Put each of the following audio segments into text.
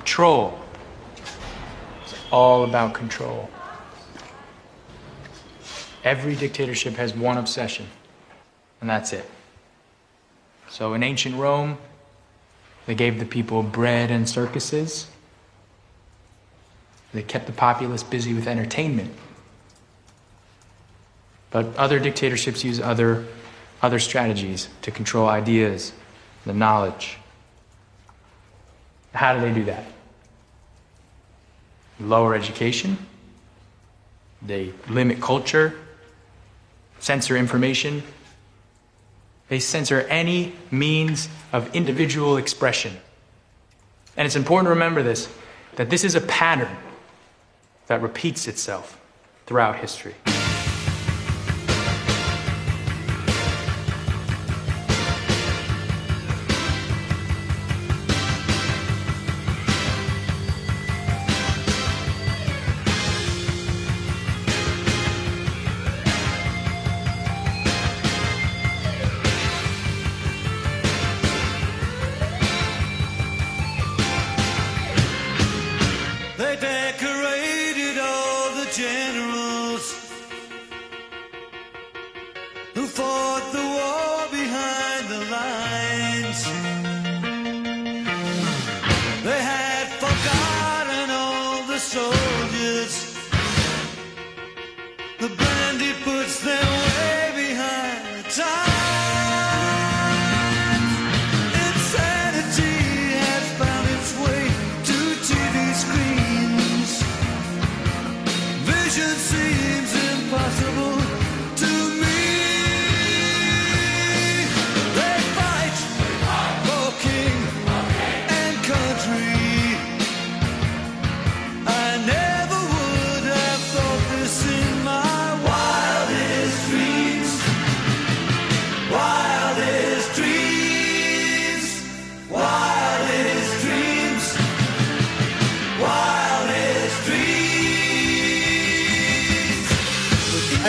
Control. It's all about control. Every dictatorship has one obsession, and that's it. So in ancient Rome, they gave the people bread and circuses. They kept the populace busy with entertainment. But other dictatorships use other strategies to control ideas, the knowledge. How do they do that? Lower education. They limit culture, censor information. They censor any means of individual expression. And it's important to remember this, that this is a pattern that repeats itself throughout history.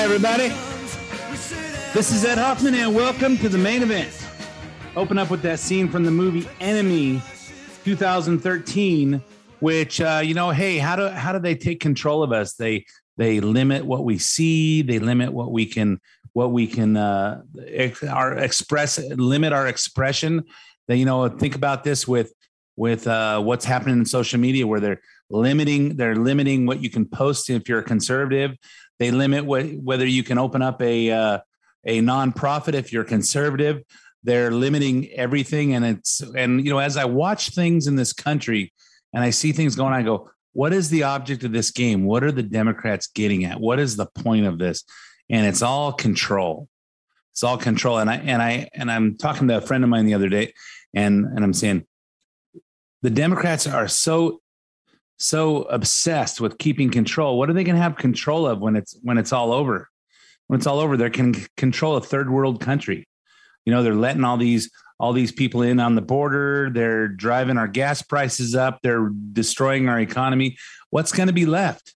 Everybody, this is Ed Hoffman, and welcome to The Main Event. Open up with that scene from the movie Enemy 2013, which, how do they take control of us? They limit what we see. They limit limit our expression. They, think about this with what's happening in social media, where they're limiting what you can post if you're a conservative. They limit whether you can open up a nonprofit if you're conservative. They're limiting everything, and as I watch things in this country and I see things going on, I go, what is the object of this game? What are the Democrats getting at? What is the point of this? And it's all control. It's all control. And I'm talking to a friend of mine the other day, and I'm saying the Democrats are so obsessed with keeping control. What are they going to have control of when it's all over? When it's all over, they can control a third world country. They're letting all these people in on the border. They're driving our gas prices up. They're destroying our economy. What's going to be left?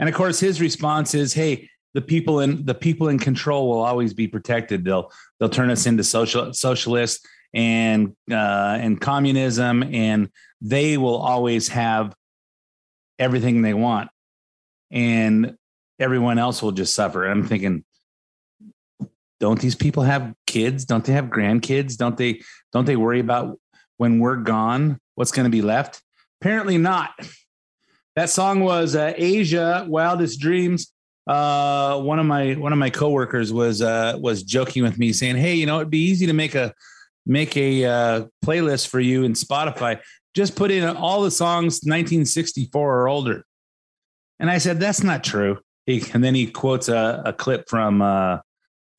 And of course, his response is, "Hey, the people in control will always be protected. They'll turn us into socialists and communism, and they will always have everything they want, and everyone else will just suffer." And I'm thinking, don't these people have kids? Don't they have grandkids? Don't they worry about when we're gone, what's going to be left? Apparently not. That song was Asia, Wildest Dreams. One of my coworkers was joking with me, saying, "Hey, it'd be easy to make a playlist for you in Spotify. Just put in all the songs 1964 or older." And I said, "That's not true." And then he quotes a clip from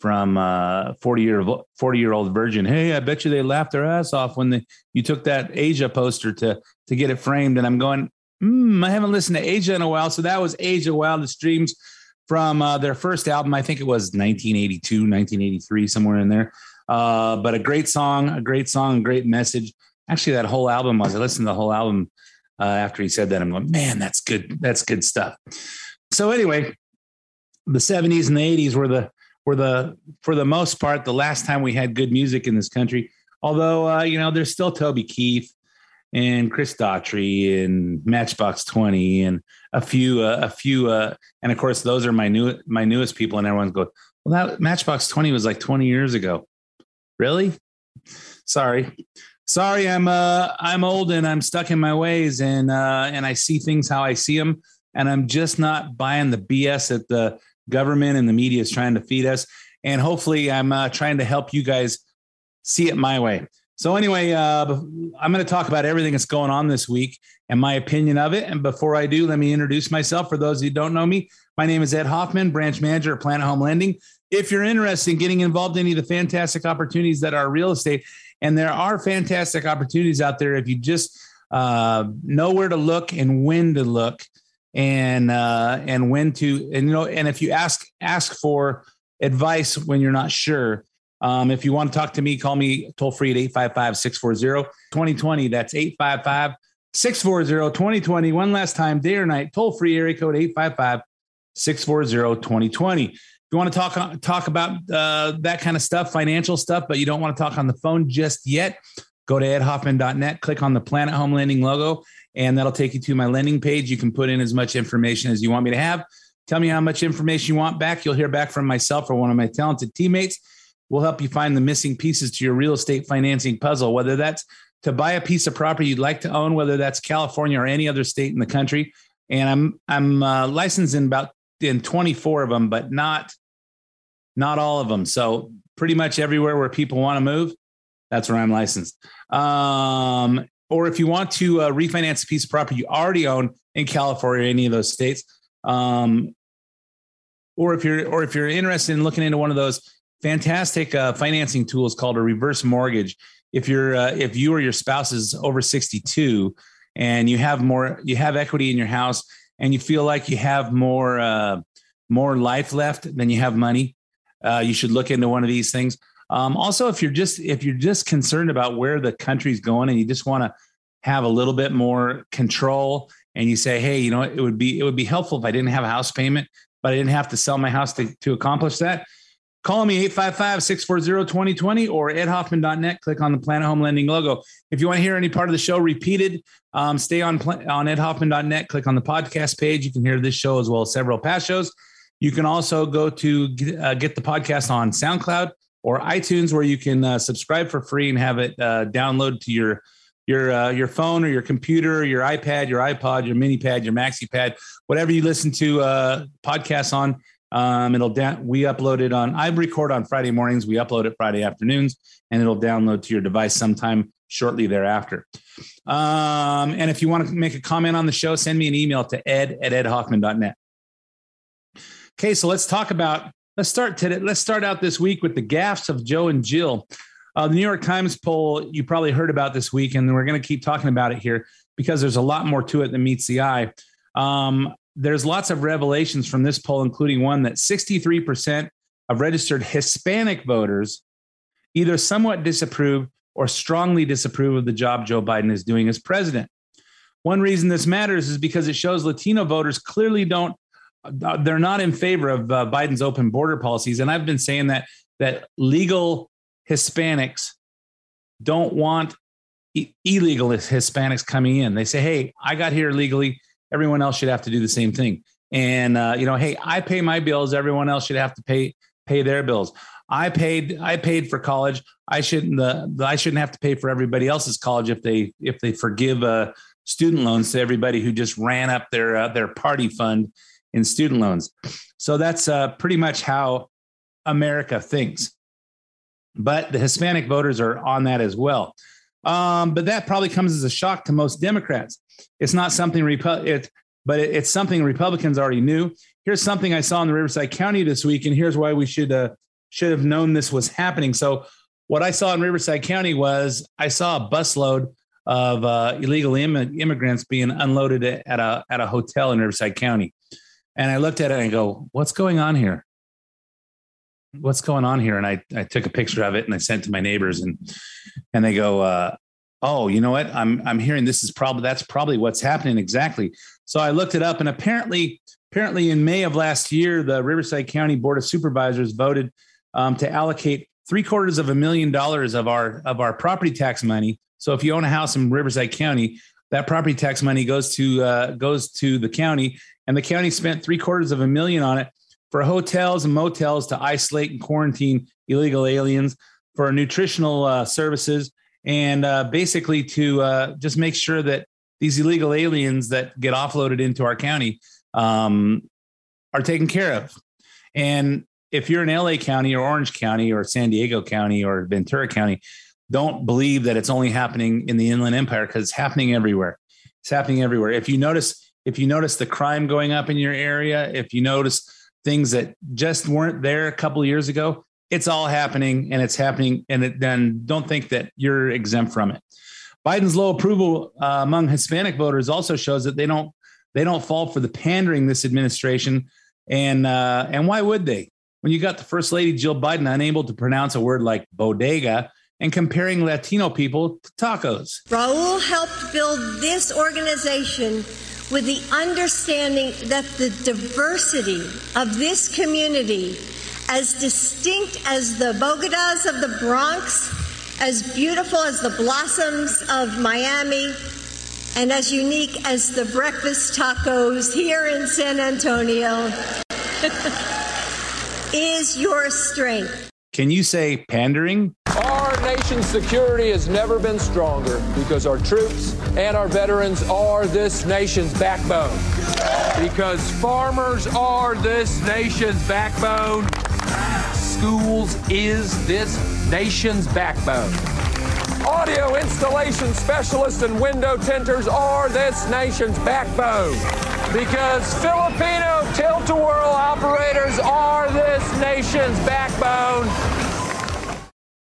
40-year-old virgin. "Hey, I bet you they laughed their ass off when you took that Asia poster to get it framed." And I'm going, I haven't listened to Asia in a while. So that was Asia, Wildest Dreams from their first album. I think it was 1982, 1983, somewhere in there. But a great song, great message. Actually, that whole album, I listened to the whole album after he said that. I'm going, man, that's good. That's good stuff. So anyway, the 70s and the 80s were for the most part, the last time we had good music in this country. Although, there's still Toby Keith and Chris Daughtry and Matchbox 20 and a few, and of course those are my newest people, and everyone's going, well, that Matchbox 20 was like 20 years ago. Really? Sorry. I'm old and I'm stuck in my ways, and I see things how I see them, and I'm just not buying the BS that the government and the media is trying to feed us. And hopefully I'm trying to help you guys see it my way. So anyway, I'm going to talk about everything that's going on this week and my opinion of it. And before I do, let me introduce myself. For those of you who don't know me, my name is Ed Hoffman, branch manager at Planet Home Lending. If you're interested in getting involved in any of the fantastic opportunities that are real estate, and there are fantastic opportunities out there if you just know where to look and when to look, and when to, and you know, and if you ask for advice when you're not sure. If you want to talk to me, call me toll free at 855-640-2020. That's 855-640-2020. One last time, day or night, toll free area code 855-640-2020. If you want to talk about that kind of stuff, financial stuff, but you don't want to talk on the phone just yet, go to edhoffman.net, click on the Planet Home Lending logo, and that'll take you to my lending page. You can put in as much information as you want me to have. Tell me how much information you want back. You'll hear back from myself or one of my talented teammates. We'll help you find the missing pieces to your real estate financing puzzle, whether that's to buy a piece of property you'd like to own, whether that's California or any other state in the country. And I'm licensed in 24 of them, but not all of them. So pretty much everywhere where people want to move, that's where I'm licensed. Or if you want to refinance a piece of property you already own in California or any of those states, or if you're interested in looking into one of those fantastic financing tools called a reverse mortgage. If you're if you or your spouse is over 62 and you have equity in your house and you feel like you have more life left than you have money, you should look into one of these things. Also, if you're just concerned about where the country's going and you just want to have a little bit more control, and you say, hey, you know, it would be helpful if I didn't have a house payment, but I didn't have to sell my house to accomplish that. Call me 855-640-2020 or edhoffman.net. Click on the Planet Home Lending logo. If you want to hear any part of the show repeated, stay on edhoffman.net. Click on the podcast page. You can hear this show as well as several past shows. You can also go to get the podcast on SoundCloud or iTunes, where you can subscribe for free and have it download to your phone or your computer, your iPad, your iPod, your mini pad, your maxi pad, whatever you listen to podcasts on. We upload it on, I record on Friday mornings, we upload it Friday afternoons, and it'll download to your device sometime shortly thereafter. And if you want to make a comment on the show, send me an email to ed@edhoffman.net. Okay. So let's start out this week with the gaffes of Joe and Jill. The New York Times poll you probably heard about this week, and we're going to keep talking about it here because there's a lot more to it than meets the eye. There's lots of revelations from this poll, including one that 63% of registered Hispanic voters either somewhat disapprove or strongly disapprove of the job Joe Biden is doing as president. One reason this matters is because it shows Latino voters clearly they're not in favor of Biden's open border policies. And I've been saying that legal Hispanics don't want illegal Hispanics coming in. They say, hey, I got here legally. Everyone else should have to do the same thing. And, hey, I pay my bills. Everyone else should have to pay their bills. I paid for college. I shouldn't have to pay for everybody else's college if they forgive student loans to everybody who just ran up their party fund in student loans. So that's pretty much how America thinks. But the Hispanic voters are on that as well. But that probably comes as a shock to most Democrats. It's not something, it's something Republicans already knew. Here's something I saw in the Riverside County this week, and here's why we should have known this was happening. So what I saw in Riverside County was I saw a busload of illegal immigrants being unloaded at a hotel in Riverside County. And I looked at it and I go, what's going on here? What's going on here? And I took a picture of it and I sent it to my neighbors, and they go, oh, you know what? I'm hearing that's probably what's happening. Exactly. So I looked it up, and apparently in May of last year, the Riverside County Board of Supervisors voted to allocate $750,000 of our property tax money. So if you own a house in Riverside County, that property tax money goes to the county, and the county spent $750,000 on it for hotels and motels to isolate and quarantine illegal aliens, for nutritional services, and basically to just make sure that these illegal aliens that get offloaded into our county are taken care of. And if you're in LA County or Orange County or San Diego County or Ventura County, don't believe that it's only happening in the Inland Empire, because it's happening everywhere. It's happening everywhere. If you notice the crime going up in your area, if you notice things that just weren't there a couple of years ago, it's all happening, and it's happening. And then don't think that you're exempt from it. Biden's low approval among Hispanic voters also shows that they don't fall for the pandering this administration. And why would they? When you got the First Lady Jill Biden unable to pronounce a word like bodega, and comparing Latino people to tacos. Raul helped build this organization with the understanding that the diversity of this community, as distinct as the Bogotas of the Bronx, as beautiful as the blossoms of Miami, and as unique as the breakfast tacos here in San Antonio, is your strength. Can you say pandering? Our nation's security has never been stronger because our troops and our veterans are this nation's backbone. Because farmers are this nation's backbone. Schools is this nation's backbone. Audio installation specialists and window tinters are this nation's backbone. Because Filipino tilt-a-whirl operators are this nation's backbone.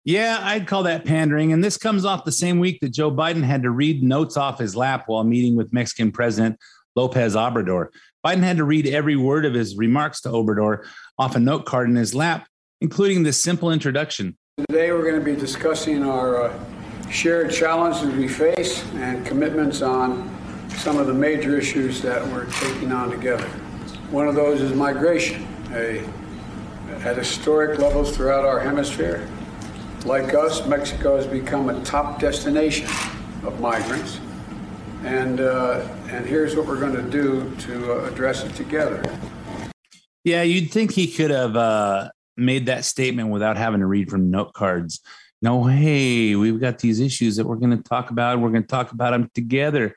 Yeah, I'd call that pandering. And this comes off the same week that Joe Biden had to read notes off his lap while meeting with Mexican President López Obrador. Biden had to read every word of his remarks to Obrador off a note card in his lap, including this simple introduction. Today, we're going to be discussing our shared challenges we face and commitments on some of the major issues that we're taking on together. One of those is migration, at historic levels throughout our hemisphere. Like us, Mexico has become a top destination of migrants, and here's what we're going to do to address it together. Yeah, you'd think he could have made that statement without having to read from note cards. No, hey, we've got these issues that we're going to talk about. We're going to talk about them together,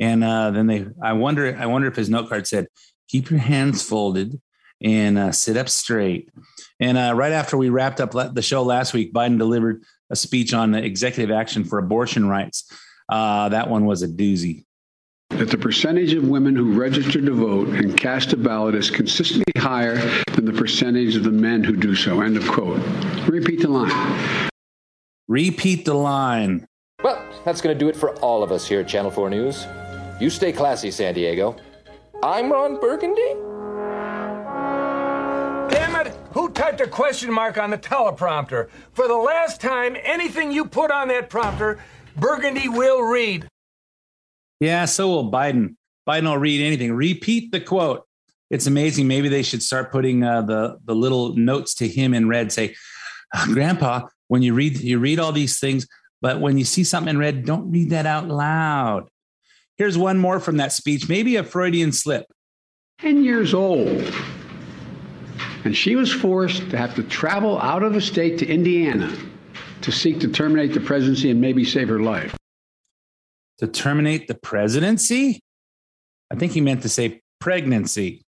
and then they. I wonder if his note card said, "Keep your hands folded and sit up straight." And right after we wrapped up the show last week, Biden delivered a speech on the executive action for abortion rights. That one was a doozy. That the percentage of women who register to vote and cast a ballot is consistently higher than the percentage of the men who do so. End of quote. Repeat the line. Repeat the line. Well, that's going to do it for all of us here at Channel 4 News. You stay classy, San Diego. I'm Ron Burgundy. Damn it! Who typed a question mark on the teleprompter? For the last time, anything you put on that prompter, Burgundy will read. Yeah, so will Biden. Biden will read anything. Repeat the quote. It's amazing. Maybe they should start putting the little notes to him in red. Say, Grandpa, when you read all these things, but when you see something in red, don't read that out loud. Here's one more from that speech, maybe a Freudian slip. 10 years old. And she was forced to have to travel out of the state to Indiana to seek to terminate the presidency and maybe save her life. To terminate the presidency? I think he meant to say pregnancy.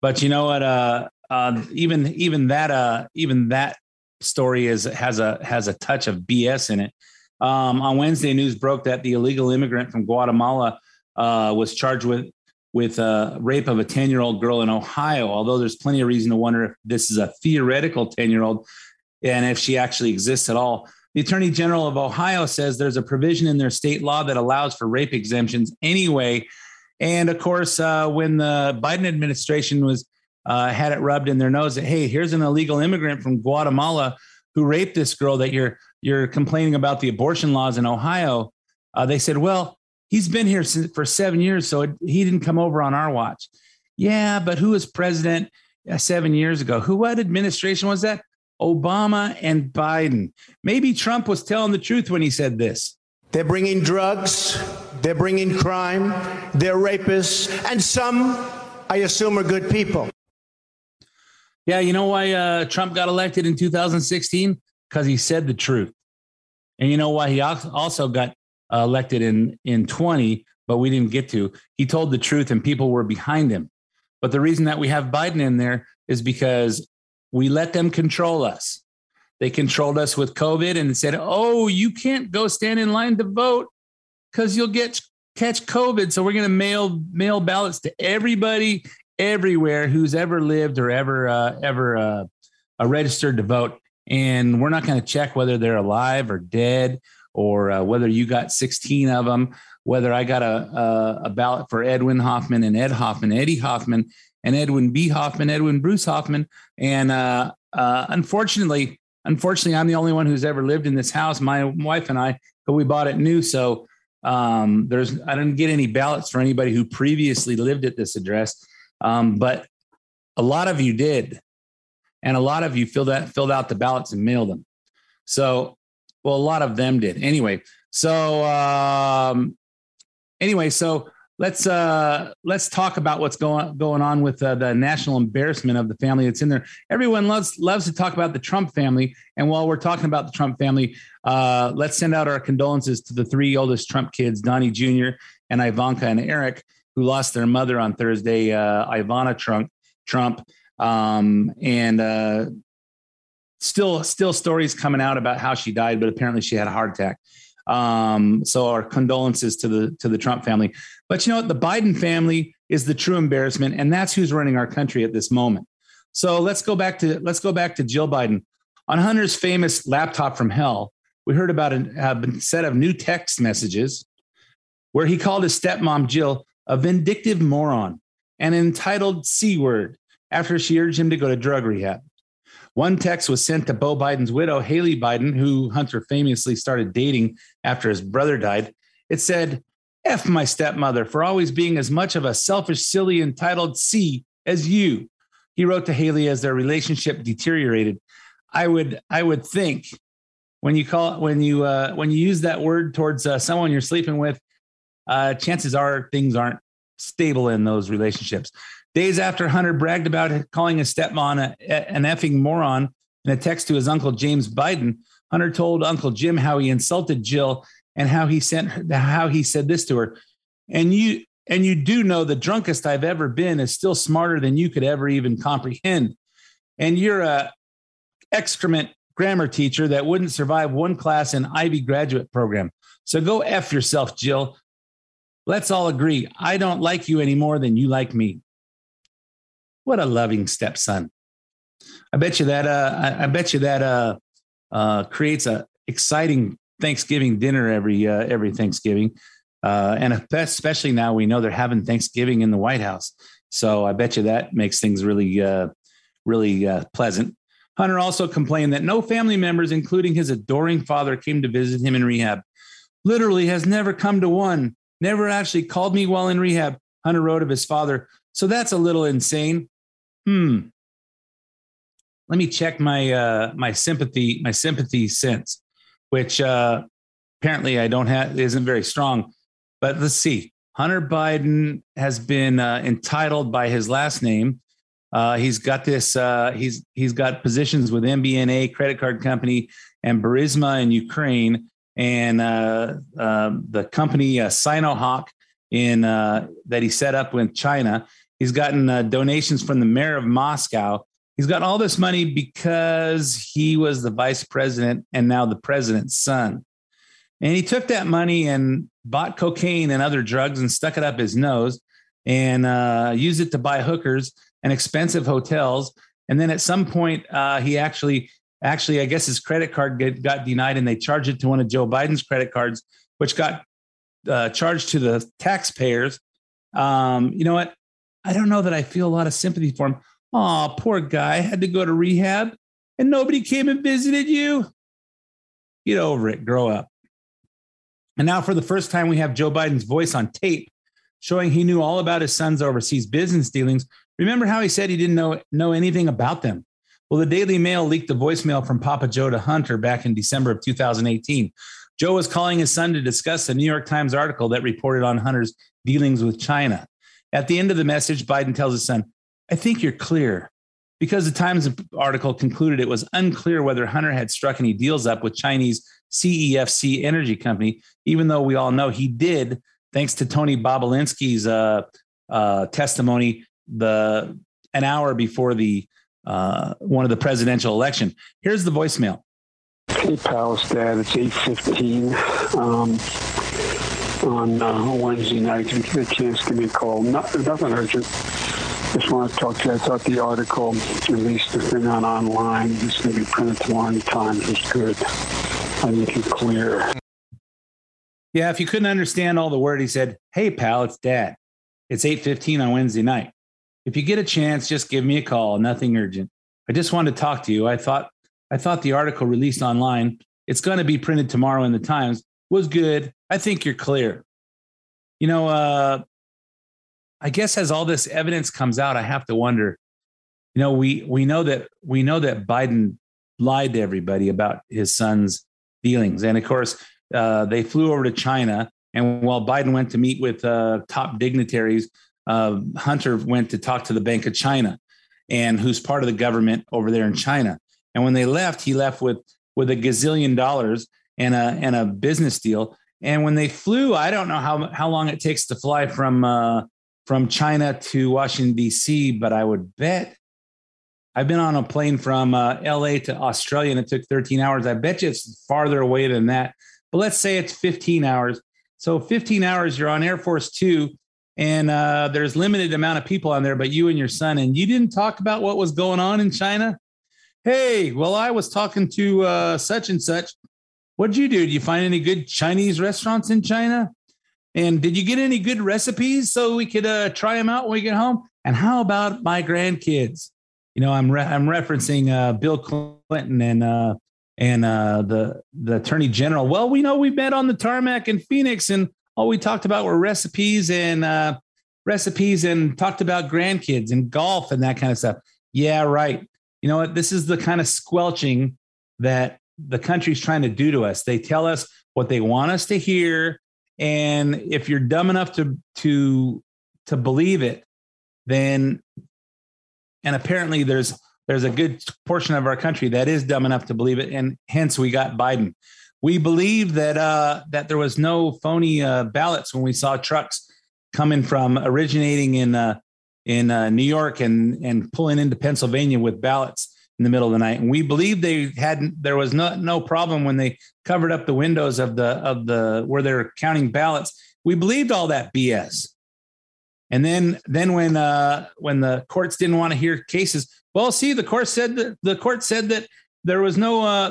But you know what? Even that story has a touch of BS in it. On Wednesday, news broke that the illegal immigrant from Guatemala was charged with rape of a 10-year-old girl in Ohio, although there's plenty of reason to wonder if this is a theoretical 10-year-old and if she actually exists at all. The Attorney General of Ohio says there's a provision in their state law that allows for rape exemptions anyway. And, of course, when the Biden administration had it rubbed in their nose that, hey, here's an illegal immigrant from Guatemala who raped this girl that you're complaining about the abortion laws in Ohio, they said, well, he's been here for 7 years, so he didn't come over on our watch. Yeah, but who was president 7 years ago? What administration was that? Obama and Biden. Maybe Trump was telling the truth when he said this. They're bringing drugs, they're bringing crime, they're rapists, and some, I assume, are good people. Yeah, you know why Trump got elected in 2016? Because he said the truth. And you know why he also got elected in 20, but we didn't get to? He told the truth and people were behind him. But the reason that we have Biden in there is because we let them control us. They controlled us with COVID and said, oh, you can't go stand in line to vote because you'll catch COVID. So we're going to mail ballots to everybody, everywhere who's ever lived or ever registered to vote. And we're not going to check whether they're alive or dead or whether you got 16 of them, whether I got a ballot for Edwin Hoffman and Ed Hoffman, Eddie Hoffman and Edwin B. Hoffman, Edwin Bruce Hoffman. And Unfortunately, I'm the only one who's ever lived in this house, my wife and I, but we bought it new. So I didn't get any ballots for anybody who previously lived at this address. But a lot of you did. And a lot of you filled out the ballots and mailed them. So, well, a lot of them did. Anyway, so let's talk about what's going on with the national embarrassment of the family that's in there. Everyone loves to talk about the Trump family. And while we're talking about the Trump family, let's send out our condolences to the three oldest Trump kids, Donnie Jr. and Ivanka and Eric, who lost their mother on Thursday, Ivana Trump. Still stories coming out about how she died, but apparently she had a heart attack. So our condolences to the Trump family. But you know what? The Biden family is the true embarrassment, and that's who's running our country at this moment. So let's go back to Jill Biden. On Hunter's famous laptop from hell, we heard about a set of new text messages where he called his stepmom Jill a vindictive moron and an entitled C-word after she urged him to go to drug rehab. One text was sent to Beau Biden's widow, Haley Biden, who Hunter famously started dating after his brother died. It said, F my stepmother for always being as much of a selfish, silly, entitled C as you. He wrote to Haley as their relationship deteriorated. I would think when you use that word towards someone you're sleeping with, chances are things aren't stable in those relationships. Days after Hunter bragged about calling his stepmom an effing moron in a text to his uncle James Biden, Hunter told Uncle Jim how he insulted Jill and how he said this to her. And you do know the drunkest I've ever been is still smarter than you could ever even comprehend. And you're a excrement grammar teacher that wouldn't survive one class in Ivy graduate program. So go F yourself, Jill. Let's all agree. I don't like you any more than you like me. What a loving stepson. I bet you that creates a exciting Thanksgiving dinner every Thanksgiving. And especially now we know they're having Thanksgiving in the White House. So I bet you that makes things really pleasant. Hunter also complained that no family members, including his adoring father, came to visit him in rehab. Literally has never come to one, never actually called me while in rehab, Hunter wrote of his father. So that's a little insane. Let me check my sympathy sense, which apparently I don't have, isn't very strong. But let's see. Hunter Biden has been entitled by his last name. He's got this. He's got positions with MBNA credit card company and Burisma in Ukraine, and the company Sinohawk that he set up with China. He's gotten donations from the mayor of Moscow. He's got all this money because he was the vice president and now the president's son. And he took that money and bought cocaine and other drugs and stuck it up his nose and used it to buy hookers and expensive hotels. And then at some point, he actually, I guess his credit card got denied and they charged it to one of Joe Biden's credit cards, which got charged to the taxpayers. You know what? I don't know that I feel a lot of sympathy for him. Oh, poor guy had to go to rehab and nobody came and visited you. Get over it, grow up. And now for the first time, we have Joe Biden's voice on tape showing he knew all about his son's overseas business dealings. Remember how he said he didn't know anything about them? Well, the Daily Mail leaked the voicemail from Papa Joe to Hunter back in December of 2018. Joe was calling his son to discuss a New York Times article that reported on Hunter's dealings with China. At the end of the message, Biden tells his son, "I think you're clear." Because the Times article concluded it was unclear whether Hunter had struck any deals up with Chinese CEFC Energy Company, even though we all know he did, thanks to Tony Bobolinsky's testimony an hour before the one of the presidential election. Here's the voicemail. Hey, Powell's dad, it's 8:15 on Wednesday night. If you get a chance, give me a call. Nothing urgent. Just want to talk to you. I thought the article, released the thing online, it's going to be printed tomorrow in the Times, was good. I think you're clear. Yeah, if you couldn't understand all the word, he said, "Hey, pal, it's Dad. It's 8:15 on Wednesday night. If you get a chance, just give me a call. Nothing urgent. I just wanted to talk to you. I thought the article released online, it's going to be printed tomorrow in the Times, was good. I think you're clear." You know, I guess as all this evidence comes out, I have to wonder, you know, we know that Biden lied to everybody about his son's dealings. And of course, they flew over to China. And while Biden went to meet with top dignitaries, Hunter went to talk to the Bank of China, and who's part of the government over there in China. And when they left, he left with $1 gazillion and a business deal. And when they flew, I don't know how long it takes to fly from China to Washington, D.C., but I would bet, I've been on a plane from L.A. to Australia, and it took 13 hours. I bet you it's farther away than that. But let's say it's 15 hours. So 15 hours, you're on Air Force 2, and there's limited amount of people on there, but you and your son, and you didn't talk about what was going on in China? Hey, well, I was talking to such and such. What'd you do? Did you find any good Chinese restaurants in China? And did you get any good recipes so we could try them out when we get home? And how about my grandkids? You know, I'm referencing Bill Clinton and the attorney general. Well, we know we met on the tarmac in Phoenix, and all we talked about were recipes and talked about grandkids and golf and that kind of stuff. Yeah, right. You know what? This is the kind of squelching that the country's trying to do to us. They tell us what they want us to hear. And if you're dumb enough to believe it, then, and apparently there's a good portion of our country that is dumb enough to believe it. And hence we got Biden. We believe that that there was no phony ballots when we saw trucks coming from originating in New York and pulling into Pennsylvania with ballots in the middle of the night. And we believe there was no problem when they covered up the windows of the where they're counting ballots. We believed all that BS. And then when the courts didn't want to hear cases, well, see, the court said that there was no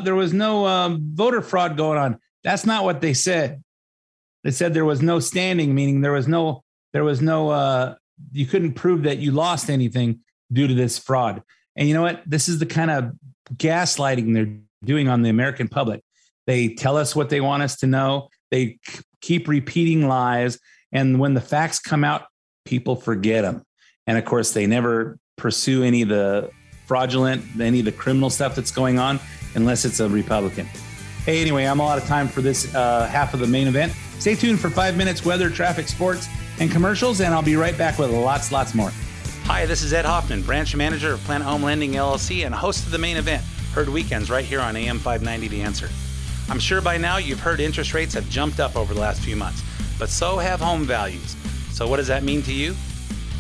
voter fraud going on. That's not what they said. They said there was no standing, meaning there was no you couldn't prove that you lost anything due to this fraud. And you know what? This is the kind of gaslighting they're doing on the American public. They tell us what they want us to know. They keep repeating lies. And when the facts come out, people forget them. And of course, they never pursue any of the fraudulent, any of the criminal stuff that's going on, unless it's a Republican. Hey, anyway, I'm all out of time for this half of the main event. Stay tuned for 5 minutes, weather, traffic, sports, and commercials, and I'll be right back with lots more. Hi, this is Ed Hoffman, branch manager of Planet Home Lending LLC and host of The Main Event, heard weekends right here on AM 590 The Answer. I'm sure by now you've heard interest rates have jumped up over the last few months, but so have home values. So what does that mean to you?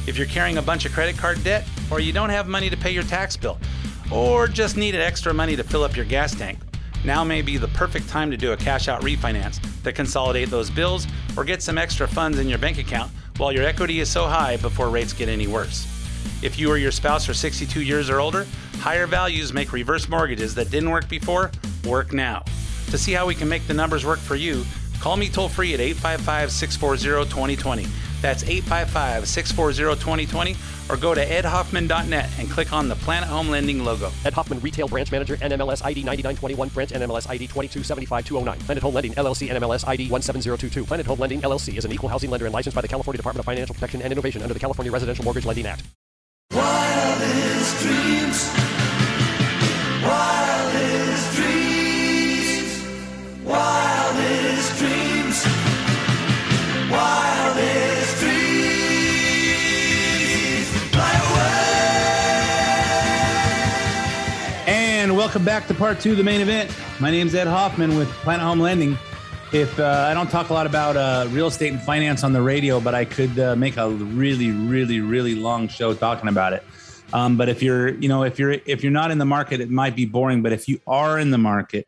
If you're carrying a bunch of credit card debt, or you don't have money to pay your tax bill, or just needed extra money to fill up your gas tank, now may be the perfect time to do a cash-out refinance to consolidate those bills or get some extra funds in your bank account while your equity is so high before rates get any worse. If you or your spouse are 62 years or older, higher values make reverse mortgages that didn't work before work now. To see how we can make the numbers work for you, call me toll-free at 855-640-2020. That's 855-640-2020, or go to edhoffman.net and click on the Planet Home Lending logo. Ed Hoffman, Retail Branch Manager, NMLS ID 9921, Branch NMLS ID 2275209. Planet Home Lending, LLC, NMLS ID 17022. Planet Home Lending, LLC is an equal housing lender and licensed by the California Department of Financial Protection and Innovation under the California Residential Mortgage Lending Act. Wildest dreams. Wildest dreams. Wildest Welcome back to part two of the main event. My name's Ed Hoffman with Planet Home Lending. If I don't talk a lot about real estate and finance on the radio, but I could make a really long show talking about it. But if you're, if you're not in the market, it might be boring. But if you are in the market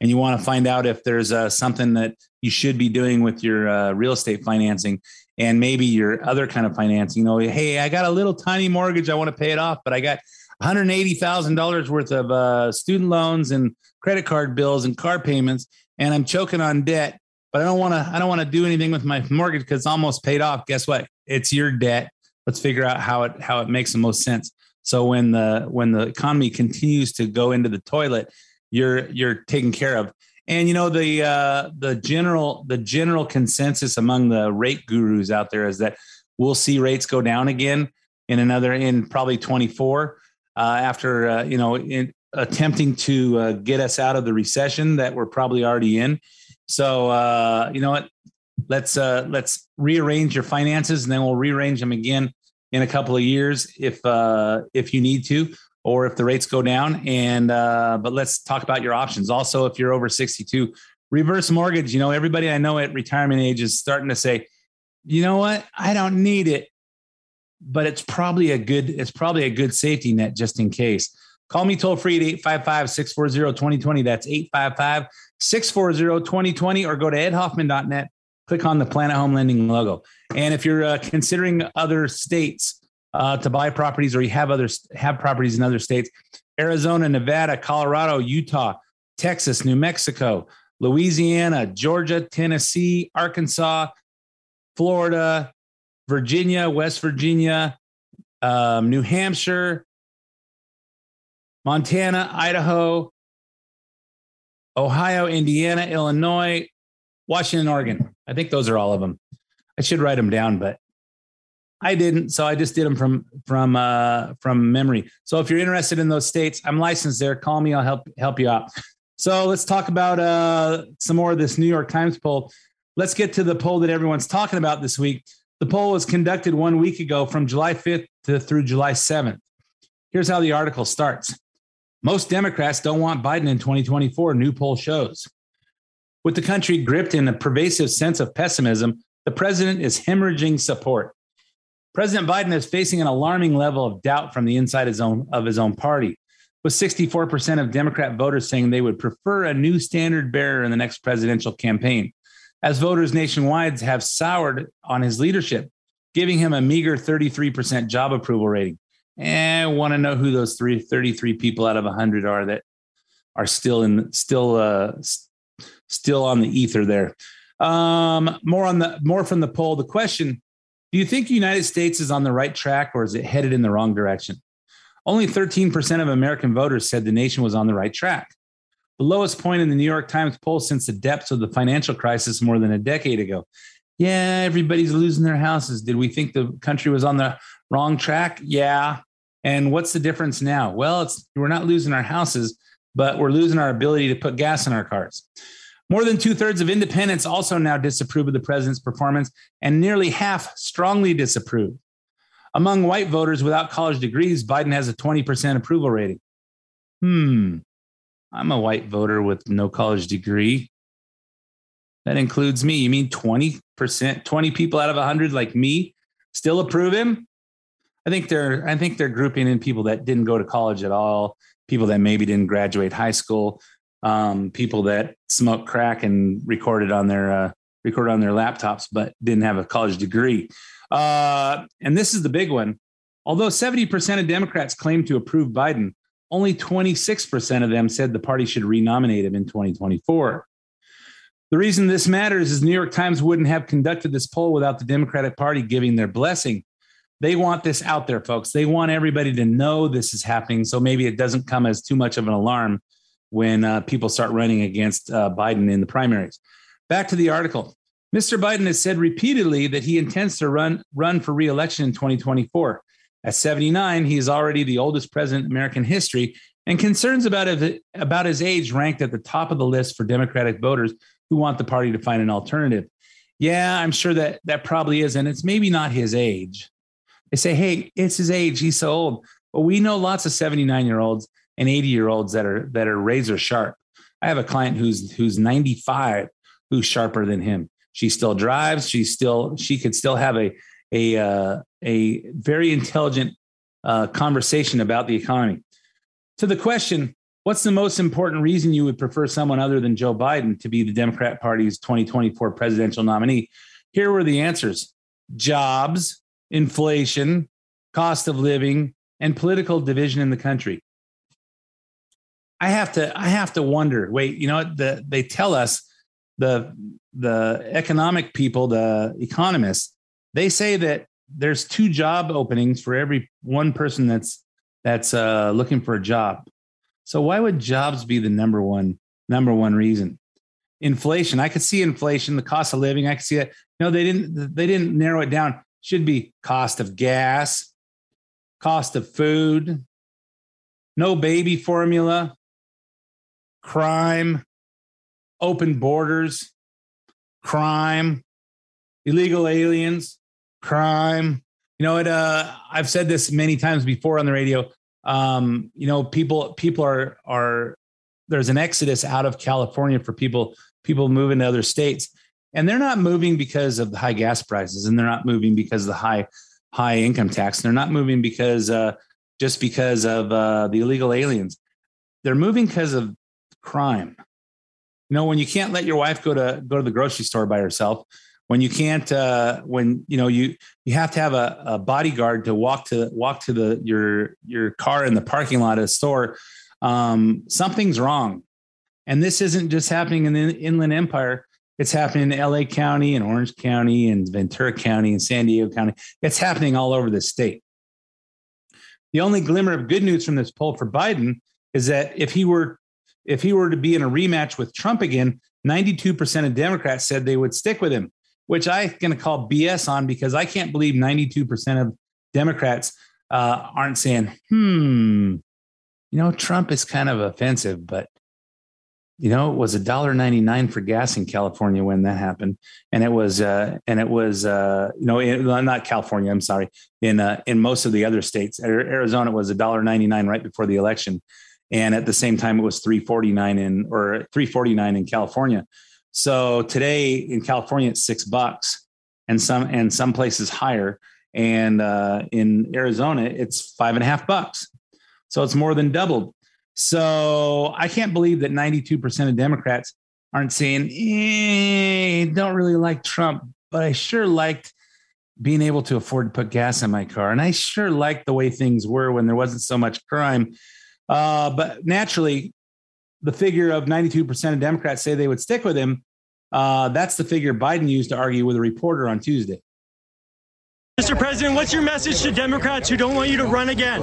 and you want to find out if there's something that you should be doing with your real estate financing and maybe your other kind of financing, hey, I got a little tiny mortgage, I want to pay it off, but I got $180,000 worth of student loans and credit card bills and car payments, and I'm choking on debt, but I don't want to do anything with my mortgage because it's almost paid off. Guess what? It's your debt. Let's figure out how it makes the most sense. So when the economy continues to go into the toilet, you're taken care of. And the general consensus among the rate gurus out there is that we'll see rates go down again in probably 24. After, attempting to get us out of the recession that we're probably already in. So, you know what, let's rearrange your finances, and then we'll rearrange them again in a couple of years if you need to, or if the rates go down. And, but let's talk about your options. Also, if you're over 62, reverse mortgage, everybody I know at retirement age is starting to say, you know what, I don't need it, but it's probably a good safety net just in case. Call me toll free at 855-640-2020. That's 855-640-2020, or go to edhoffman.net, click on the Planet Home Lending logo. And if you're considering other states to buy properties, or you have properties in other states, Arizona, Nevada, Colorado, Utah, Texas, New Mexico, Louisiana, Georgia, Tennessee, Arkansas, Florida, Virginia, West Virginia, New Hampshire, Montana, Idaho, Ohio, Indiana, Illinois, Washington, Oregon. I think those are all of them. I should write them down, but I didn't. So I just did them from memory. So if you're interested in those states, I'm licensed there. Call me. I'll help you out. So let's talk about some more of this New York Times poll. Let's get to the poll that everyone's talking about this week. The poll was conducted 1 week ago from July 5th through July 7th. Here's how the article starts. Most Democrats don't want Biden in 2024, new poll shows. With the country gripped in a pervasive sense of pessimism, the president is hemorrhaging support. President Biden is facing an alarming level of doubt from the inside of his own party, with 64% of Democrat voters saying they would prefer a new standard bearer in the next presidential campaign, as voters nationwide have soured on his leadership, giving him a meager 33% job approval rating. And I want to know who those 33 people out of 100 are that are still on the ether there. More from the poll. The question: do you think the United States is on the right track, or is it headed in the wrong direction? Only 13% of American voters said the nation was on the right track, the lowest point in the New York Times poll since the depths of the financial crisis more than a decade ago. Yeah, everybody's losing their houses. Did we think the country was on the wrong track? Yeah. And what's the difference now? Well, we're not losing our houses, but we're losing our ability to put gas in our cars. More than 2/3 of independents also now disapprove of the president's performance, and nearly half strongly disapprove. Among white voters without college degrees, Biden has a 20% approval rating. I'm a white voter with no college degree. That includes me. You mean 20%, 20 people out of 100 like me still approve him? I think they're grouping in people that didn't go to college at all, people that maybe didn't graduate high school, people that smoked crack and recorded on their laptops but didn't have a college degree. And this is the big one. Although 70% of Democrats claim to approve Biden, only 26% of them said the party should renominate him in 2024. The reason this matters is the New York Times wouldn't have conducted this poll without the Democratic Party giving their blessing. They want this out there, folks. They want everybody to know this is happening, so maybe it doesn't come as too much of an alarm when people start running against Biden in the primaries. Back to the article. Mr. Biden has said repeatedly that he intends to run for re-election in 2024. At 79, he is already the oldest president in American history, and concerns about his age ranked at the top of the list for Democratic voters who want the party to find an alternative. Yeah, I'm sure that probably is, and it's maybe not his age. They say, hey, it's his age, he's so old. But we know lots of 79-year-olds and 80-year-olds that are razor sharp. I have a client who's 95, who's sharper than him. She still drives. She could still have a very intelligent conversation about the economy. To the question, what's the most important reason you would prefer someone other than Joe Biden to be the Democrat Party's 2024 presidential nominee? Here were the answers: jobs, inflation, cost of living, and political division in the country. I have to wonder, wait, you know what? They tell us, the economic people, the economists, they say that there's 2 job openings for every one person that's looking for a job. So why would jobs be the number one reason? Inflation. I could see inflation, the cost of living. I could see that. No, they didn't narrow it down. Should be cost of gas, cost of food, no baby formula, crime, open borders, crime, illegal aliens, crime. You know, I've said this many times before on the radio. You know, people are there's an exodus out of California for people moving to other states, and they're not moving because of the high gas prices, and they're not moving because of the high income tax. They're not moving because just because of the illegal aliens. They're moving because of crime. You know, when you can't let your wife go to the grocery store by herself, when you can't, when you know you have to have a bodyguard to walk to your car in the parking lot of the store, something's wrong. And this isn't just happening in the Inland Empire; it's happening in L.A. County and Orange County and Ventura County and San Diego County. It's happening all over the state. The only glimmer of good news from this poll for Biden is that if he were to be in a rematch with Trump again, 92% of Democrats said they would stick with him, which I'm going to call BS on, because I can't believe 92% of Democrats aren't saying, you know, Trump is kind of offensive, but, you know, it was $1.99 for gas in California when that happened. And it was you know, not California, I'm sorry. In most of the other states, Arizona, it was $1.99 right before the election. And at the same time, it was $3.49 in California. So today in California, it's $6, and some places higher. And in Arizona, it's $5.50. So it's more than doubled. So I can't believe that 92% of Democrats aren't saying, don't really like Trump, but I sure liked being able to afford to put gas in my car. And I sure liked the way things were when there wasn't so much crime. But naturally, the figure of 92% of Democrats say they would stick with him. That's the figure Biden used to argue with a reporter on Tuesday. Mr. President, what's your message to Democrats who don't want you to run again?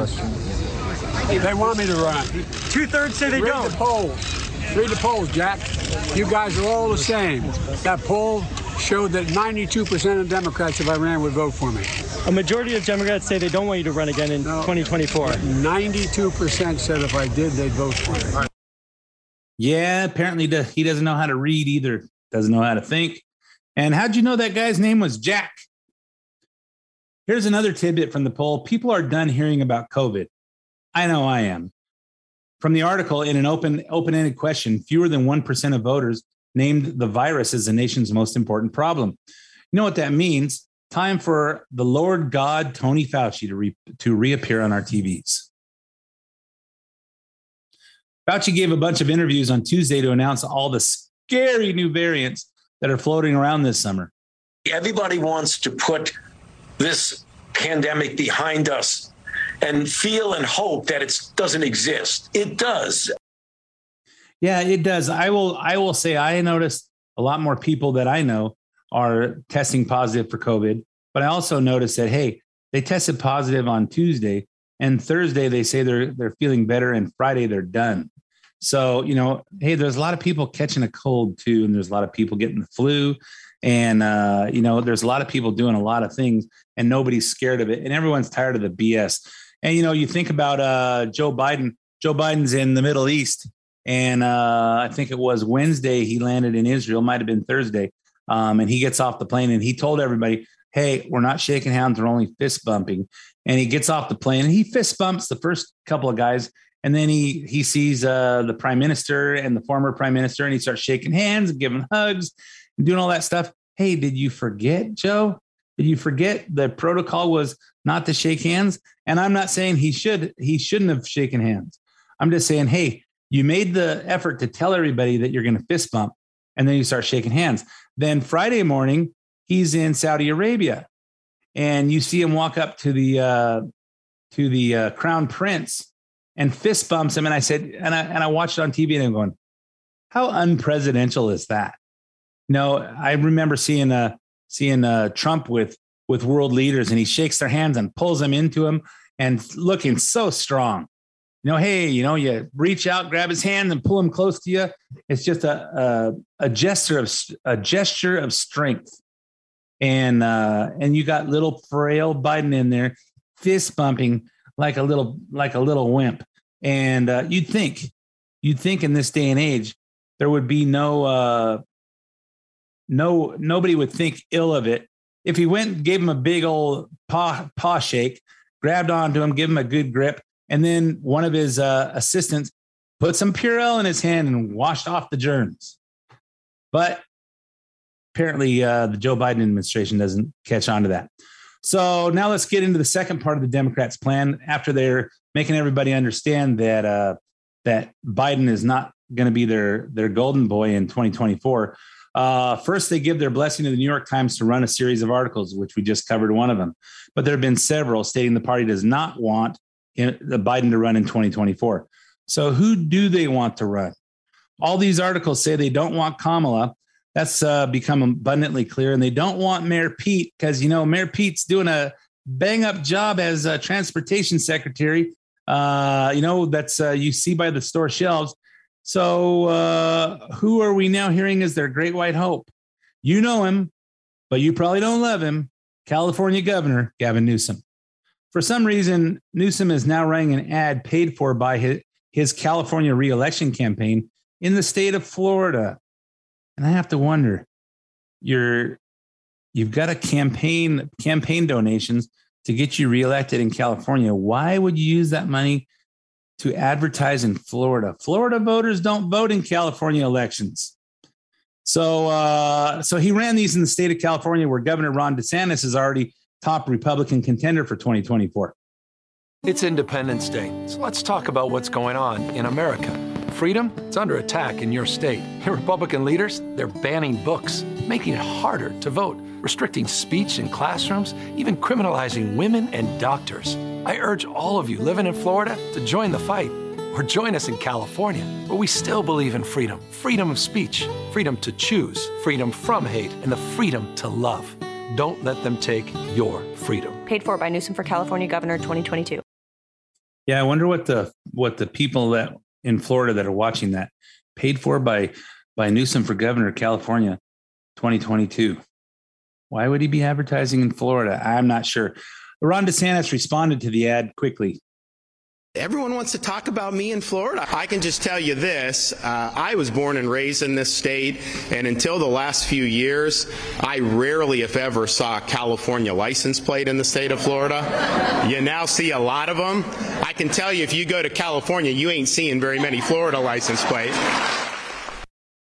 They want me to run. 2/3 say they don't. Read the polls. Read the polls, Jack. You guys are all the same. That poll showed that 92% of Democrats, if I ran, would vote for me. A majority of Democrats say they don't want you to run again in 2024. 92% said if I did, they'd vote for me. Yeah, apparently he doesn't know how to read either. Doesn't know how to think. And how'd you know that guy's name was Jack? Here's another tidbit from the poll. People are done hearing about COVID. I know I am. From the article, in an open-ended question, fewer than 1% of voters named the virus as the nation's most important problem. You know what that means? Time for the Lord God, Tony Fauci, to reappear on our TVs. Fauci gave a bunch of interviews on Tuesday to announce all the scary new variants that are floating around this summer. Everybody wants to put this pandemic behind us and feel and hope that it doesn't exist. It does. Yeah, it does. I will say I noticed a lot more people that I know are testing positive for COVID, but I also noticed that, hey, they tested positive on Tuesday, and Thursday they say they're feeling better, and Friday they're done. So, you know, hey, there's a lot of people catching a cold too, and there's a lot of people getting the flu, and, you know, there's a lot of people doing a lot of things, and nobody's scared of it, and everyone's tired of the BS. And, you know, you think about Joe Biden. Joe Biden's in the Middle East, and I think it was Wednesday he landed in Israel, might have been Thursday, and he gets off the plane, and he told everybody, hey, we're not shaking hands, we're only fist bumping. And he gets off the plane, and he fist bumps the first couple of guys, And then he sees the prime minister and the former prime minister, and he starts shaking hands and giving hugs and doing all that stuff. Hey, did you forget, Joe? Did you forget the protocol was not to shake hands? And I'm not saying he shouldn't have shaken hands. I'm just saying, hey, you made the effort to tell everybody that you're going to fist bump, and then you start shaking hands. Then Friday morning, he's in Saudi Arabia, and you see him walk up to the crown prince and fist bumps him. And I said, and I watched it on TV, and I'm going, how unpresidential is that? No, I remember seeing Trump with world leaders, and he shakes their hands and pulls them into him and looking so strong. You know, hey, you know, you reach out, grab his hand and pull him close to you. It's just a gesture of strength. And you got little frail Biden in there fist bumping like a little wimp. And you'd think in this day and age there would be nobody would think ill of it if he went and gave him a big old paw shake, grabbed onto him, give him a good grip, and then one of his assistants put some Purell in his hand and washed off the germs. But apparently the Joe Biden administration doesn't catch on to that. So now let's get into the second part of the Democrats' plan after they're making everybody understand that that Biden is not going to be their golden boy in 2024. First, they give their blessing to the New York Times to run a series of articles, which we just covered one of them. But there have been several stating the party does not want Biden to run in 2024. So who do they want to run? All these articles say they don't want Kamala. That's become abundantly clear. And they don't want Mayor Pete because, you know, Mayor Pete's doing a bang up job as a transportation secretary. That's you see by the store shelves. So who are we now hearing is their great white hope? You know him, but you probably don't love him. California Governor Gavin Newsom. For some reason, Newsom is now running an ad paid for by his California reelection campaign in the state of Florida. And I have to wonder, you've got a campaign donations to get you reelected in California. Why would you use that money to advertise in Florida? Florida voters don't vote in California elections. So he ran these in the state of California, where Governor Ron DeSantis is already top Republican contender for 2024. It's Independence Day, so let's talk about what's going on in America. Freedom, it's under attack in your state. Your Republican leaders, they're banning books, making it harder to vote, restricting speech in classrooms, even criminalizing women and doctors. I urge all of you living in Florida to join the fight, or join us in California, where we still believe in freedom, freedom of speech, freedom to choose, freedom from hate, and the freedom to love. Don't let them take your freedom. Paid for by Newsom for California Governor 2022. Yeah, I wonder what the people that in Florida that are watching that, paid for by Newsom for Governor California 2022. Why would he be advertising in Florida? I'm not sure. Ron DeSantis responded to the ad quickly. Everyone wants to talk about me in Florida. I can just tell you this. I was born and raised in this state, and until the last few years, I rarely, if ever, saw a California license plate in the state of Florida. You now see a lot of them. I can tell you if you go to California, you ain't seeing very many Florida license plates.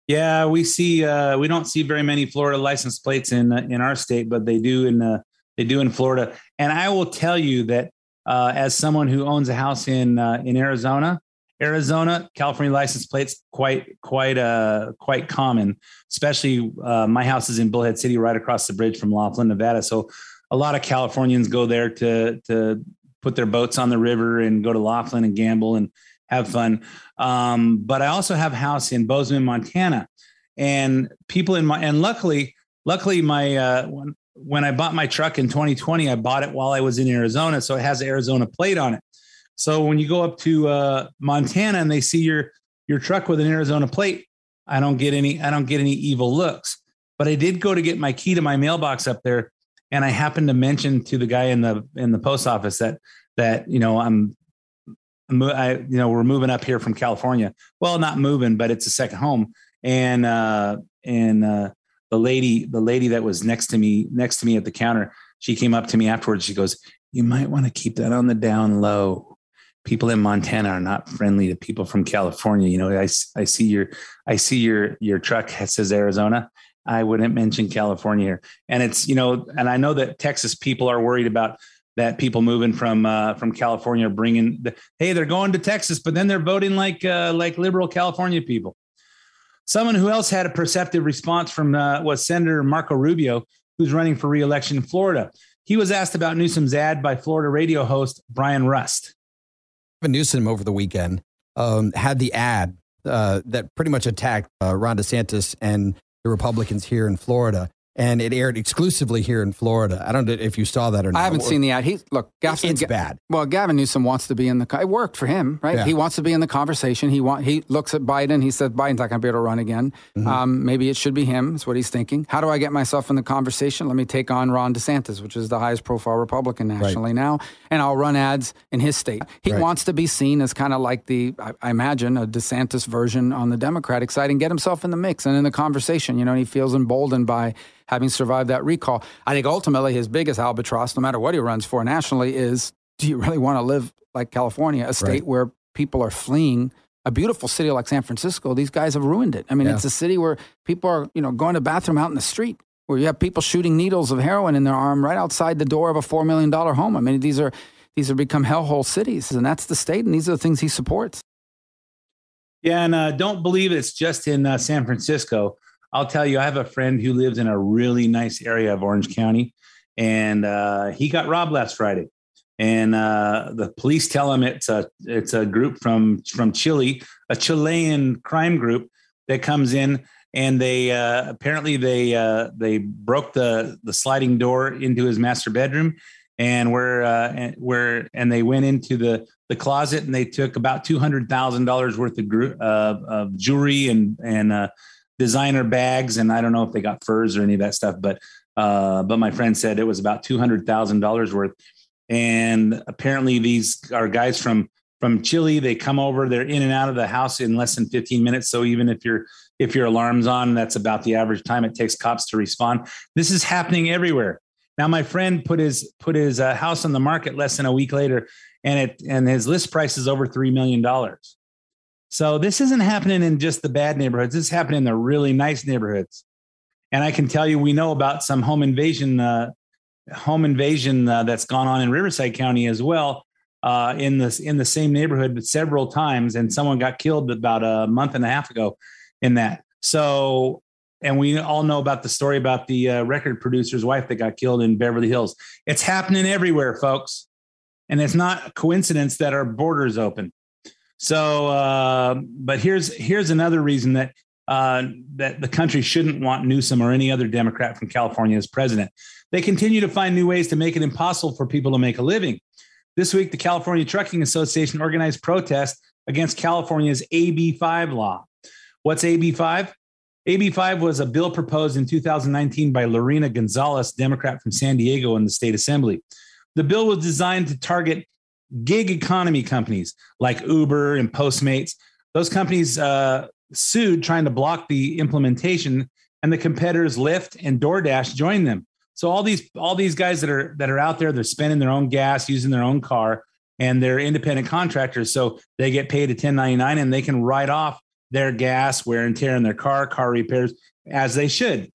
Yeah, we don't see very many Florida license plates in our state, but they do in Florida. And I will tell you that as someone who owns a house in Arizona, California license plates quite common. Especially my house is in Bullhead City, right across the bridge from Laughlin, Nevada. So a lot of Californians go there to put their boats on the river and go to Laughlin and gamble and have fun. But I also have a house in Bozeman, Montana, and people luckily my when I bought my truck in 2020, I bought it while I was in Arizona. So it has an Arizona plate on it. So when you go up to Montana and they see your truck with an Arizona plate, I don't get any evil looks. But I did go to get my key to my mailbox up there. And I happened to mention to the guy in the post office that we're moving up here from California. Well, not moving, but it's a second home. And the lady that was next to me at the counter, she came up to me afterwards. She goes, "You might want to keep that on the down low people in Montana are not friendly to people from California. You know, I see your truck says Arizona. I wouldn't mention California here. And it's, you know, and I know that Texas people are worried about that, people moving from California, bringing hey, they're going to Texas, but then they're voting like liberal California people. Someone who else had a perceptive response from was Senator Marco Rubio, who's running for re-election in Florida. He was asked about Newsom's ad by Florida radio host Brian Rust. Newsom over the weekend had the ad that pretty much attacked Ron DeSantis and the Republicans here in Florida. And it aired exclusively here in Florida. I don't know if you saw that or not. I haven't seen the ad. Look, it's bad. Well, Gavin Newsom wants to be in the... It worked for him, right? Yeah. He wants to be in the conversation. He looks at Biden. He says, Biden's not going to be able to run again. Mm-hmm. Maybe it should be him. That's what he's thinking. How do I get myself in the conversation? Let me take on Ron DeSantis, which is the highest profile Republican nationally now. And I'll run ads in his state. He wants to be seen as kind of like the, I imagine, a DeSantis version on the Democratic side and get himself in the mix and in the conversation. You know, and he feels emboldened by... having survived that recall. I think ultimately his biggest albatross, no matter what he runs for nationally, is do you really want to live like California, a state where people are fleeing a beautiful city like San Francisco? These guys have ruined it. I mean, it's a city where people are, you know, going to the bathroom out in the street, where you have people shooting needles of heroin in their arm right outside the door of a $4 million home. I mean, these have become hellhole cities, and that's the state, and these are the things he supports. Yeah, and don't believe it's just in San Francisco. I'll tell you, I have a friend who lives in a really nice area of Orange County, and he got robbed last Friday. And the police tell him it's a group from Chile, a Chilean crime group that comes in, and they broke the sliding door into his master bedroom, and they went into the closet and they took about $200,000 worth of jewelry and designer bags. And I don't know if they got furs or any of that stuff, but my friend said it was about $200,000 worth. And apparently these are guys from Chile. They come over, they're in and out of the house in less than 15 minutes. So even if your alarm's on, that's about the average time it takes cops to respond. This is happening everywhere. Now, my friend put his house on the market less than a week later, and his list price is over $3 million. So this isn't happening in just the bad neighborhoods. This is happening in the really nice neighborhoods. And I can tell you, we know about some home invasion that's gone on in Riverside County as well, in the same neighborhood, but several times. And someone got killed about a month and a half ago in that. So, and we all know about the story about the record producer's wife that got killed in Beverly Hills. It's happening everywhere, folks. And it's not a coincidence that our borders open. So, but here's another reason that the country shouldn't want Newsom or any other Democrat from California as president. They continue to find new ways to make it impossible for people to make a living. This week, the California Trucking Association organized protests against California's AB5 law. What's AB5? AB5 was a bill proposed in 2019 by Lorena Gonzalez, Democrat from San Diego, in the state assembly. The bill was designed to target gig economy companies like Uber and Postmates. Those companies sued, trying to block the implementation, and the competitors Lyft and DoorDash joined them. So all these guys that are out there, they're spending their own gas, using their own car, and they're independent contractors. So they get paid a $10.99 and they can write off their gas, wear and tear in their car repairs, as they should.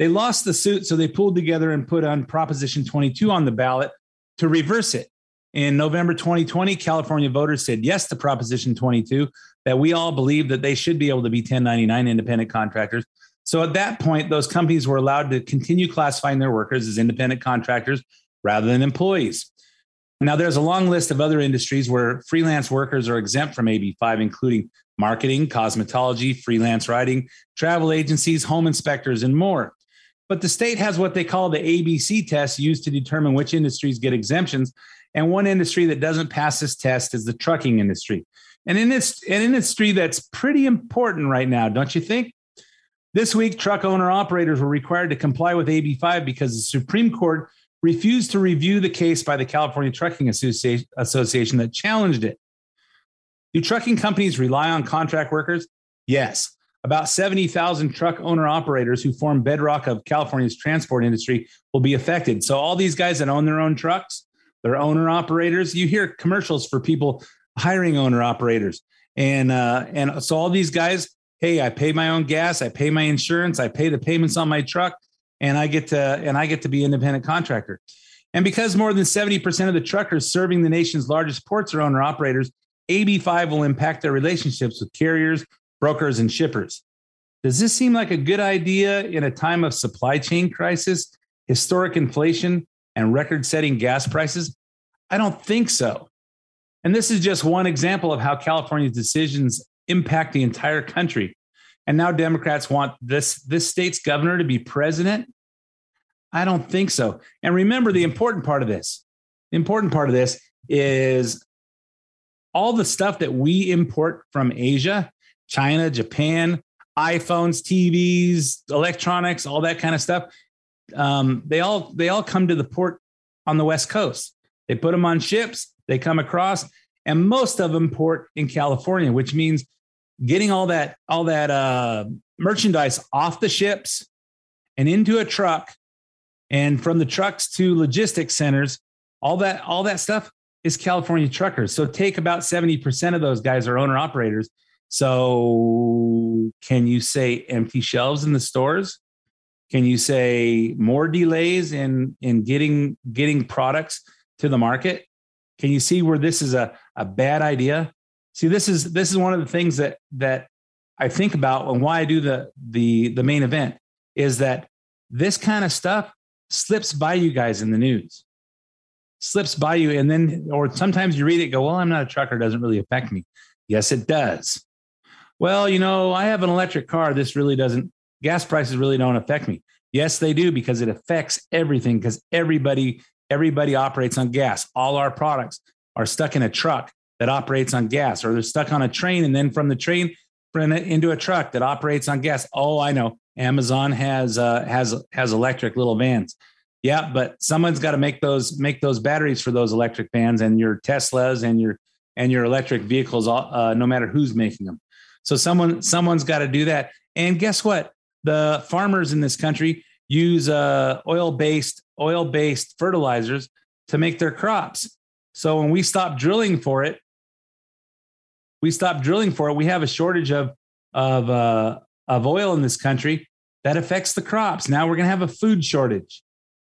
They lost the suit, so they pulled together and put on Proposition 22 on the ballot to reverse it. In November 2020, California voters said yes to Proposition 22, that we all believe that they should be able to be 1099 independent contractors. So at that point, those companies were allowed to continue classifying their workers as independent contractors rather than employees. Now, there's a long list of other industries where freelance workers are exempt from AB5, including marketing, cosmetology, freelance writing, travel agencies, home inspectors, and more. But the state has what they call the ABC test, used to determine which industries get exemptions. And one industry that doesn't pass this test is the trucking industry. And in this, an industry that's pretty important right now, don't you think? This week, truck owner-operators were required to comply with AB5 because the Supreme Court refused to review the case by the California Trucking Association that challenged it. Do trucking companies rely on contract workers? Yes. About 70,000 truck owner-operators who form bedrock of California's transport industry will be affected. So all these guys that own their own trucks, they're owner operators. You hear commercials for people hiring owner operators. And so all these guys, hey, I pay my own gas, I pay my insurance, I pay the payments on my truck, and I get to be independent contractor. And because more than 70% of the truckers serving the nation's largest ports are owner operators, AB5 will impact their relationships with carriers, brokers, and shippers. Does this seem like a good idea in a time of supply chain crisis, historic inflation, and record-setting gas prices? I don't think so. And this is just one example of how California's decisions impact the entire country. And now Democrats want this state's governor to be president? I don't think so. And remember, the important part of this is all the stuff that we import from Asia, China, Japan, iPhones, TVs, electronics, all that kind of stuff. They all come to the port on the West Coast. They put them on ships, they come across, and most of them port in California, which means getting all that merchandise off the ships and into a truck, and from the trucks to logistics centers, all that stuff is California truckers. So take about 70% of those guys are owner operators. So can you say empty shelves in the stores? Can you say more delays in getting products to the market? Can you see where this is a bad idea? See, this is one of the things that I think about and why I do the main event, is that this kind of stuff slips by you guys in the news, slips by you. And then, or sometimes you read it, go, well, I'm not a trucker, doesn't really affect me. Yes, it does. Well, I have an electric car. This really doesn't, gas prices really don't affect me. Yes, they do, because it affects everything, because everybody operates on gas. All our products are stuck in a truck that operates on gas, or they're stuck on a train, and then from the train into a truck that operates on gas. Oh, I know. Amazon has electric little vans. Yeah, but someone's got to make those batteries for those electric vans and your Teslas and your electric vehicles, no matter who's making them. So someone's got to do that. And guess what? The farmers in this country use oil-based fertilizers to make their crops. So when we stop drilling for it, we have a shortage of oil in this country that affects the crops. Now we're going to have a food shortage.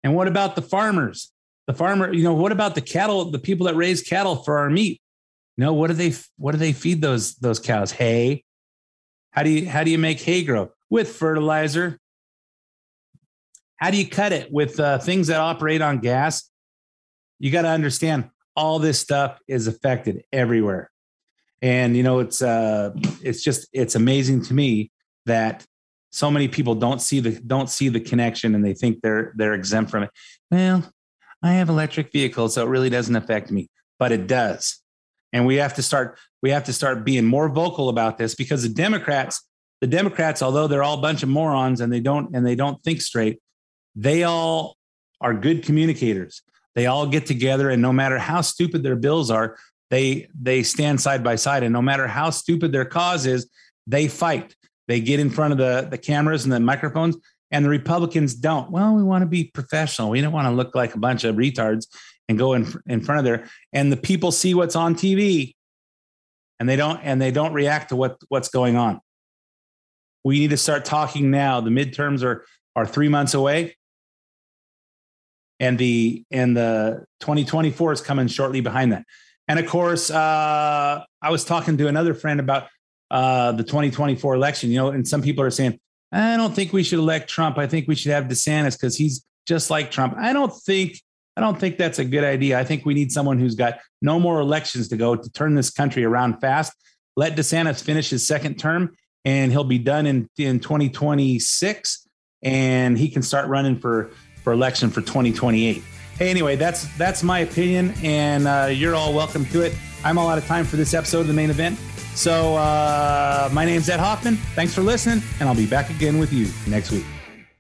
And what about the farmers? What about the cattle, the people that raise cattle for our meat? What do they feed those cows? Hay. How do you make hay grow? With fertilizer. How do you cut it? With things that operate on gas. You got to understand, all this stuff is affected everywhere. And it's amazing to me that so many people don't see the connection, and they think they're exempt from it. Well, I have electric vehicles, so it really doesn't affect me, but it does. And we have to start being more vocal about this, because the Democrats, although they're all a bunch of morons and they don't think straight, they all are good communicators. They all get together, and no matter how stupid their bills are, they stand side by side, and no matter how stupid their cause is, they fight. They get in front of the cameras and the microphones, and the Republicans don't. Well, we want to be professional. We don't want to look like a bunch of retards and go in front of there. And the people see what's on TV, and they don't react to what's going on. We need to start talking now. The midterms are 3 months away, and the 2024 is coming shortly behind that. And of course, I was talking to another friend about the 2024 election, and some people are saying, I don't think we should elect Trump. I think we should have DeSantis because he's just like Trump. I don't think that's a good idea. I think we need someone who's got no more elections to go to turn this country around fast. Let DeSantis finish his second term, and he'll be done in 2026, and he can start running for election for 2028. Hey, anyway, that's my opinion, and you're all welcome to it. I'm all out of time for this episode of The Main Event. So my name's Ed Hoffman. Thanks for listening, and I'll be back again with you next week.